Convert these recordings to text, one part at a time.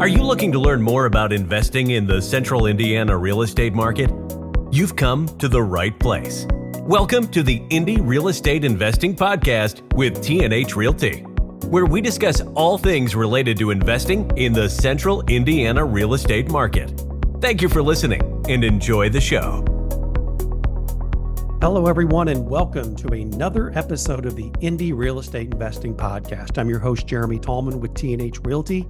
Are you looking to learn more about investing in the Central Indiana real estate market? You've come to the right place. Welcome to the Indy Real Estate Investing Podcast with T&H Realty, where we discuss all things related to investing in the Central Indiana real estate market. Thank you for listening and enjoy the show. Hello, everyone, and welcome to another episode of the Indy Real Estate Investing Podcast. I'm your host, Jeremy Tallman with T&H Realty.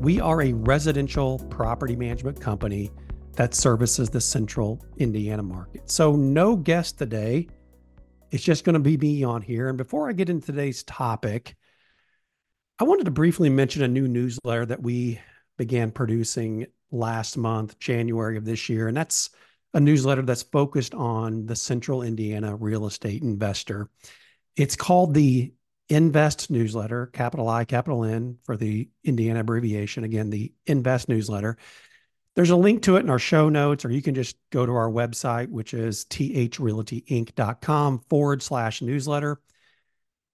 We are a residential property management company that services the Central Indiana market. So no guest today. It's just going to be me on here. And before I get into today's topic, I wanted to briefly mention a new newsletter that we began producing last month, January of this year. And that's a newsletter that's focused on the Central Indiana real estate investor. It's called the INvest newsletter, capital I, capital N for the Indiana abbreviation. Again, the INvest newsletter. There's a link to it in our show notes, or you can just go to our website, which is threaltyinc.com/newsletter.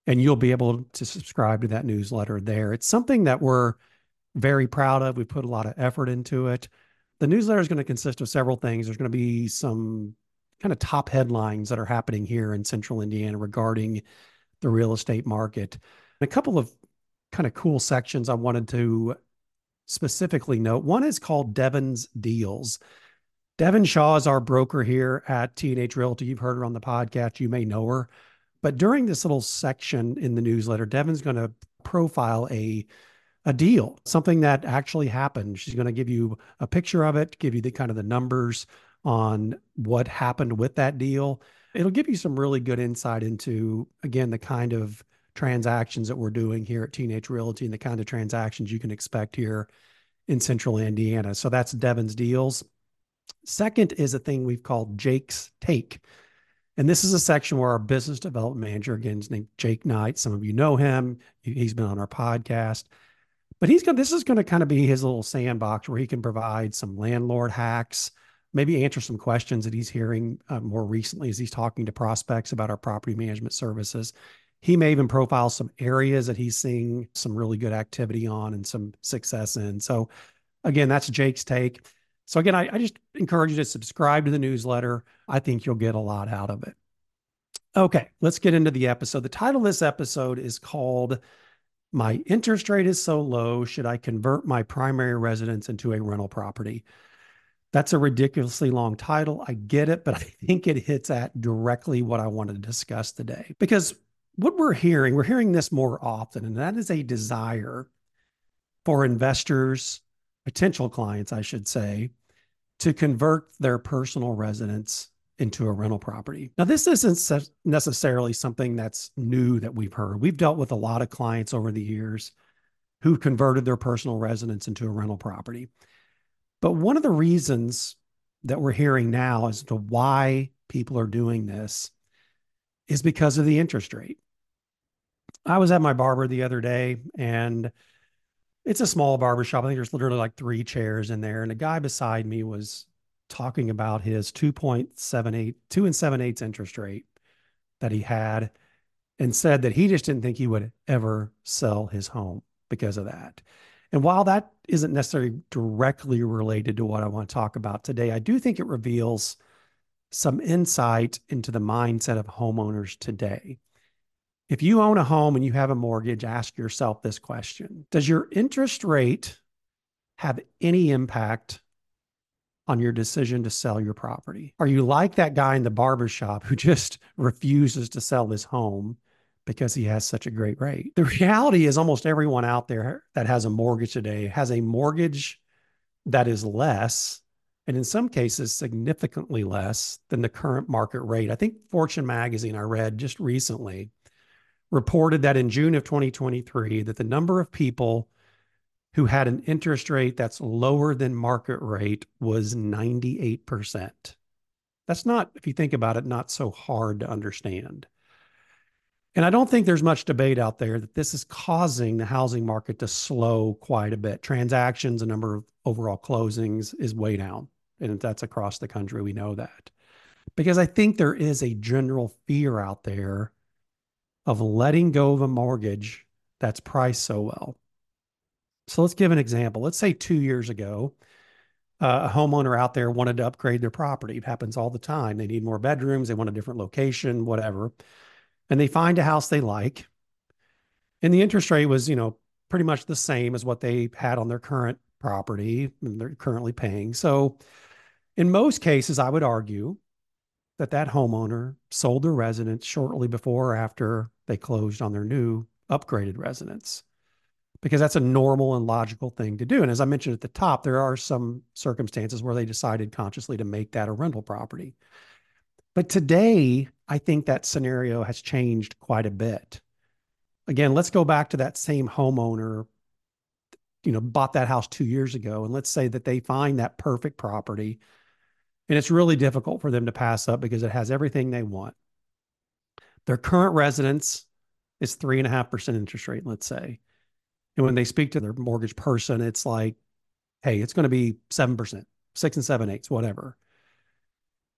And you'll be able to subscribe to that newsletter there. It's something that we're very proud of. We put a lot of effort into it. The newsletter is going to consist of several things. There's going to be some kind of top headlines that are happening here in Central Indiana regarding the real estate market. And a couple of kind of cool sections I wanted to specifically note. One is called Devin's Deals. Devin Shaw is our broker here at T&H Realty. You've heard her on the podcast. You may know her. But during this little section in the newsletter, Devin's going to profile a deal, something that actually happened. She's going to give you a picture of it, give you the kind of the numbers on what happened with that deal. It'll give you some really good insight into, again, the kind of transactions that we're doing here at T&H Realty and the kind of transactions you can expect here in Central Indiana. So that's Devin's Deals. Second is a thing we've called Jake's Take. And this is a section where our business development manager, again, is named Jake Knight. Some of you know him. He's been on our podcast. But this is going to kind of be his little sandbox where he can provide some landlord hacks, maybe answer some questions that he's hearing more recently as he's talking to prospects about our property management services. He may even profile some areas that he's seeing some really good activity on and some success in. So again, that's Jake's Take. So again, I just encourage you to subscribe to the newsletter. I think you'll get a lot out of it. Okay, let's get into the episode. The title of this episode is called My Interest Rate is So Low, Should I Convert My Primary Residence into a Rental Property? That's a ridiculously long title. I get it, but I think it hits at directly what I want to discuss today. Because what we're hearing this more often, and that is a desire for investors, potential clients, I should say, to convert their personal residence into a rental property. Now, this isn't necessarily something that's new that we've heard. We've dealt with a lot of clients over the years who converted their personal residence into a rental property. But one of the reasons that we're hearing now as to why people are doing this is because of the interest rate. I was at my barber the other day, and it's a small barbershop. I think there's literally like 3 chairs in there. And a guy beside me was talking about his 2.78 interest rate that he had, and said that he just didn't think he would ever sell his home because of that. And while that isn't necessarily directly related to what I want to talk about today, I do think it reveals some insight into the mindset of homeowners today. If you own a home and you have a mortgage, ask yourself this question. Does your interest rate have any impact on your decision to sell your property? Are you like that guy in the barbershop who just refuses to sell his home because he has such a great rate? The reality is almost everyone out there that has a mortgage today has a mortgage that is less, and in some cases, significantly less than the current market rate. I think Fortune magazine, I read just recently, reported that in June of 2023, that the number of people who had an interest rate that's lower than market rate was 98%. That's not, if you think about it, not so hard to understand. And I don't think there's much debate out there that this is causing the housing market to slow quite a bit. Transactions, the number of overall closings is way down. And that's across the country. We know that. Because I think there is a general fear out there of letting go of a mortgage that's priced so well. So let's give an example. Let's say 2 years ago, a homeowner out there wanted to upgrade their property. It happens all the time. They need more bedrooms. They want a different location, whatever. And they find a house they like. And the interest rate was, you know, pretty much the same as what they had on their current property and they're currently paying. So in most cases, I would argue that that homeowner sold their residence shortly before or after they closed on their new upgraded residence, because that's a normal and logical thing to do. And as I mentioned at the top, there are some circumstances where they decided consciously to make that a rental property. But today, I think that scenario has changed quite a bit. Again, let's go back to that same homeowner, you know, bought that house 2 years ago. And let's say that they find that perfect property and it's really difficult for them to pass up because it has everything they want. Their current residence is 3.5% interest rate, let's say. And when they speak to their mortgage person, it's like, hey, it's going to be 7%, 6 7/8, whatever.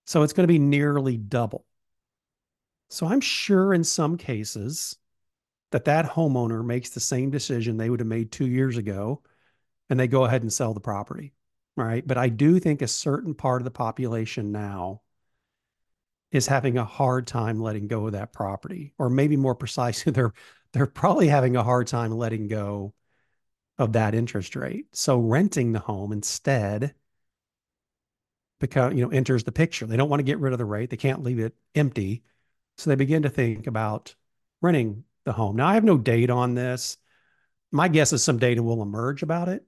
So it's going to be nearly double. So I'm sure in some cases that that homeowner makes the same decision they would have made 2 years ago, and they go ahead and sell the property, right? But I do think a certain part of the population now is having a hard time letting go of that property, or maybe more precisely, they're probably having a hard time letting go of that interest rate. So renting the home instead enters the picture. They don't want to get rid of the rate. They can't leave it empty. So they begin to think about renting the home. Now, I have no data on this. My guess is some data will emerge about it.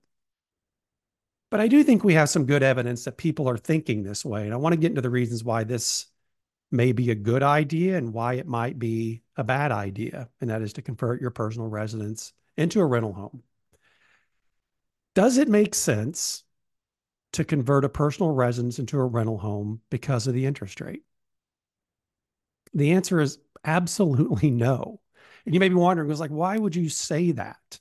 But I do think we have some good evidence that people are thinking this way. And I want to get into the reasons why this may be a good idea and why it might be a bad idea. And that is to convert your personal residence into a rental home. Does it make sense to convert a personal residence into a rental home because of the interest rate? The answer is absolutely no. And you may be wondering, was like, why would you say that?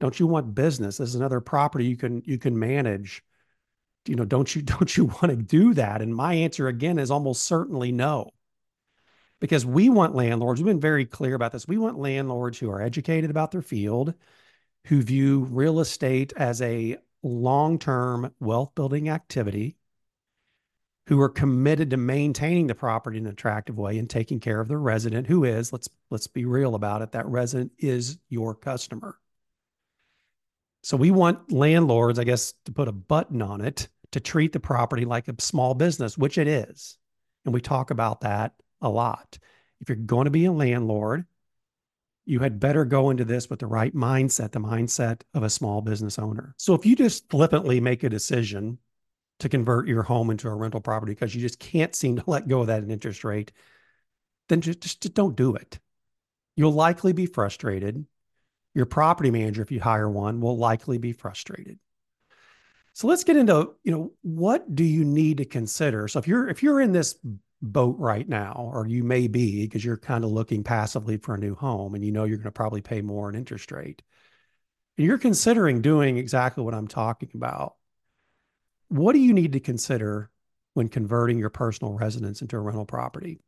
Don't you want business? This is another property you can manage. You know, don't you want to do that? And my answer again is almost certainly no. Because we want landlords, we've been very clear about this. We want landlords who are educated about their field, who view real estate as a long-term wealth-building activity, who are committed to maintaining the property in an attractive way and taking care of their resident, who is, let's be real about it, that resident is your customer. So we want landlords, I guess, to put a button on it, to treat the property like a small business, which it is. And we talk about that a lot. If you're going to be a landlord, you had better go into this with the right mindset, the mindset of a small business owner. So if you just flippantly make a decision to convert your home into a rental property because you just can't seem to let go of that interest rate, then just don't do it. You'll likely be frustrated. Your property manager, if you hire one, will likely be frustrated. So let's get into, you know, what do you need to consider? So if you're in this boat right now, or you may be, because you're kind of looking passively for a new home and you know you're going to probably pay more in interest rate, and you're considering doing exactly what I'm talking about, what do you need to consider when converting your personal residence into a rental property?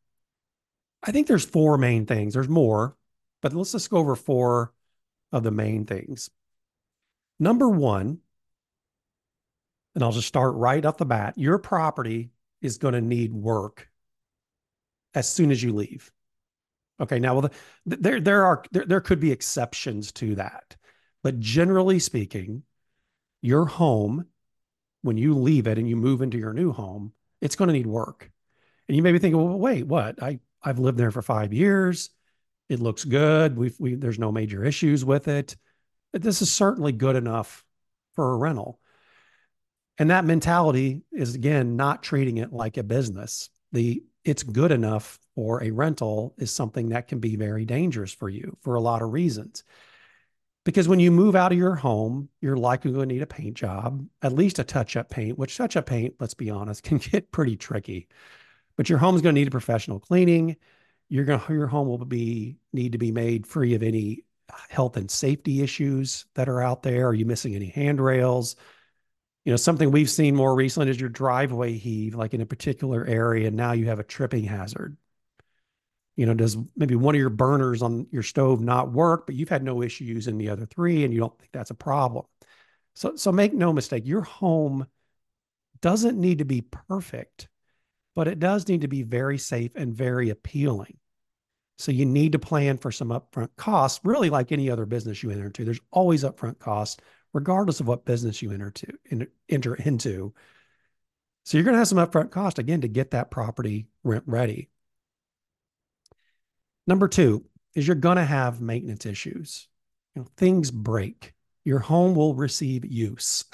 I think there's four main things. There's more, but let's just go over four of the main things. Number one, and I'll just start right off the bat, your property is going to need work as soon as you leave. Okay, now, well, there could be exceptions to that, but generally speaking, your home, when you leave it and you move into your new home, it's going to need work. And you may be thinking, well, wait, what? I've lived there for 5 years. It looks good. There's no major issues with it. This is certainly good enough for a rental. And that mentality is, again, not treating it like a business. The it's good enough for a rental is something that can be very dangerous for you for a lot of reasons. Because when you move out of your home, you're likely going to need a paint job, at least a touch-up paint, which touch-up paint, let's be honest, can get pretty tricky. But your home's going to need a professional cleaning. Your home will need to be made free of any health and safety issues that are out there. Are you missing any handrails? You know, something we've seen more recently is your driveway heave, like in a particular area, and now you have a tripping hazard. You know, does maybe one of your burners on your stove not work, but you've had no issues in the other three, and you don't think that's a problem. So make no mistake, your home doesn't need to be perfect, but it does need to be very safe and very appealing. So you need to plan for some upfront costs, really like any other business you enter into. There's always upfront costs, regardless of what business you enter into. So you're going to have some upfront cost, again, to get that property rent ready. Number two is you're going to have maintenance issues. You know, things break. Your home will receive use.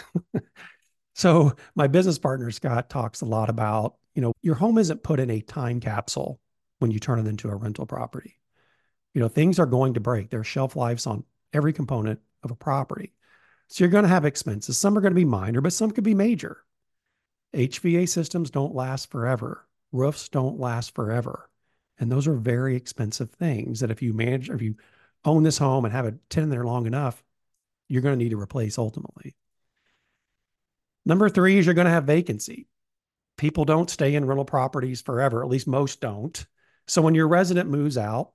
So my business partner, Scott, talks a lot about, you know, your home isn't put in a time capsule when you turn it into a rental property. You know, things are going to break. There are shelf lives on every component of a property. So you're going to have expenses. Some are going to be minor, but some could be major. HVAC systems don't last forever. Roofs don't last forever. And those are very expensive things that if you own this home and have a tenant there long enough, you're going to need to replace ultimately. Number three is you're going to have vacancy. People don't stay in rental properties forever. At least most don't. So when your resident moves out,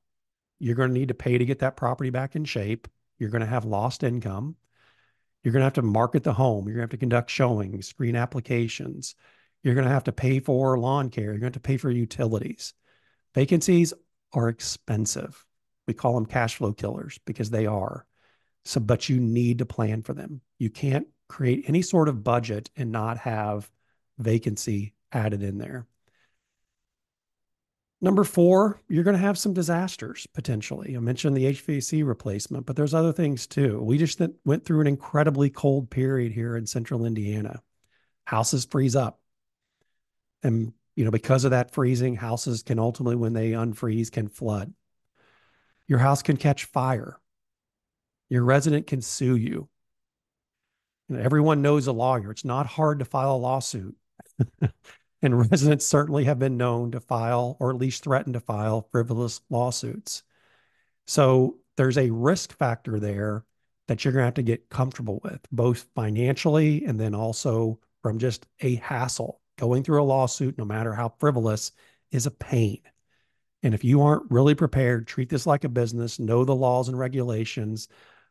you're going to need to pay to get that property back in shape. You're going to have lost income. You're going to have to market the home. You're going to have to conduct showings, screen applications. You're going to have to pay for lawn care. You're going to have to pay for utilities. Vacancies are expensive. We call them cash flow killers because they are. So, but you need to plan for them. You can't create any sort of budget and not have vacancy added in there. Number four, you're going to have some disasters, potentially. I mentioned the HVAC replacement, but there's other things too. We just went through an incredibly cold period here in central Indiana. Houses freeze up. And, you know, because of that freezing, houses can ultimately, when they unfreeze, can flood. Your house can catch fire. Your resident can sue you. You know, everyone knows a lawyer. It's not hard to file a lawsuit. And residents certainly have been known to file, or at least threaten to file, frivolous lawsuits. So there's a risk factor there that you're going to have to get comfortable with, both financially and then also from just a hassle. Going through a lawsuit, no matter how frivolous, is a pain. And if you aren't really prepared, treat this like a business, know the laws and regulations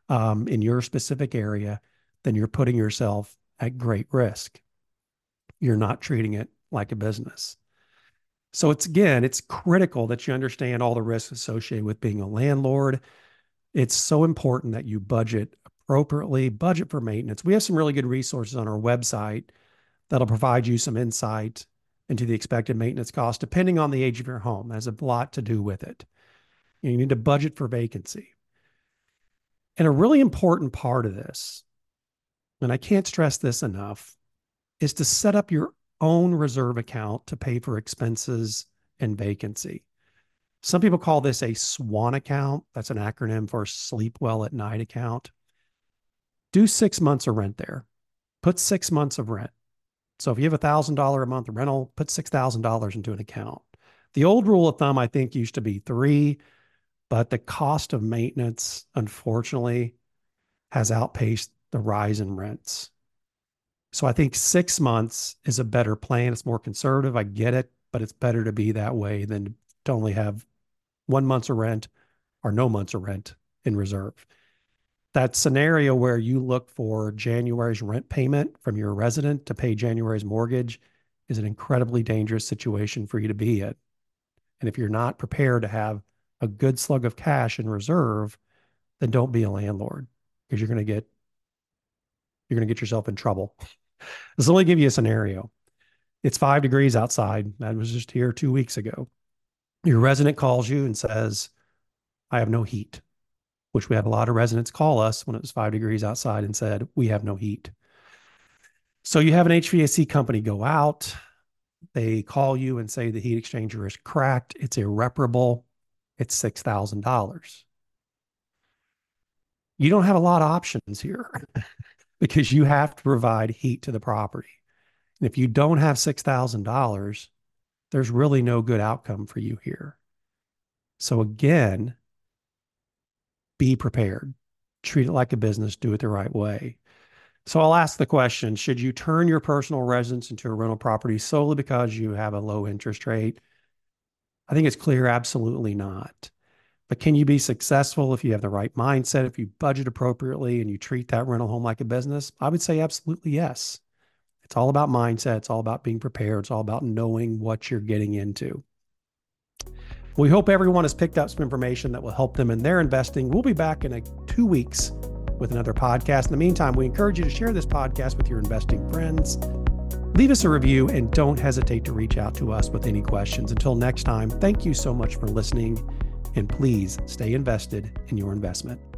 in your specific area, then you're putting yourself at great risk. You're not treating it like a business. So it's critical that you understand all the risks associated with being a landlord. It's so important that you budget appropriately, budget for maintenance. We have some really good resources on our website that'll provide you some insight into the expected maintenance cost, depending on the age of your home. That has a lot to do with it. You need to budget for vacancy. And a really important part of this, and I can't stress this enough, is to set up your own reserve account to pay for expenses and vacancy. Some people call this a SWAN account. That's an acronym for Sleep Well at Night account. Do 6 months of rent there. Put 6 months of rent. So if you have a $1,000 a month rental, put $6,000 into an account. The old rule of thumb, I think, used to be 3, but the cost of maintenance, unfortunately, has outpaced the rise in rents. So I think 6 months is a better plan. It's more conservative. I get it, but it's better to be that way than to only have 1 month of rent or no months of rent in reserve. That scenario where you look for January's rent payment from your resident to pay January's mortgage is an incredibly dangerous situation for you to be in. And if you're not prepared to have a good slug of cash in reserve, then don't be a landlord, because you're going to get yourself in trouble. This will only give you a scenario. It's 5 degrees outside. I was just here 2 weeks ago. Your resident calls you and says, I have no heat, which we had a lot of residents call us when it was 5 degrees outside and said, we have no heat. So you have an HVAC company go out. They call you and say the heat exchanger is cracked. It's irreparable. It's $6,000. You don't have a lot of options here. Because you have to provide heat to the property. And if you don't have $6,000, there's really no good outcome for you here. So again, be prepared. Treat it like a business. Do it the right way. So I'll ask the question, should you turn your personal residence into a rental property solely because you have a low interest rate? I think it's clear, absolutely not. But can you be successful if you have the right mindset, if you budget appropriately and you treat that rental home like a business? I would say absolutely yes. It's all about mindset. It's all about being prepared. It's all about knowing what you're getting into. We hope everyone has picked up some information that will help them in their investing. We'll be back in 2 weeks with another podcast. In the meantime, we encourage you to share this podcast with your investing friends. Leave us a review and don't hesitate to reach out to us with any questions. Until next time, thank you so much for listening, and please stay invested in your investment.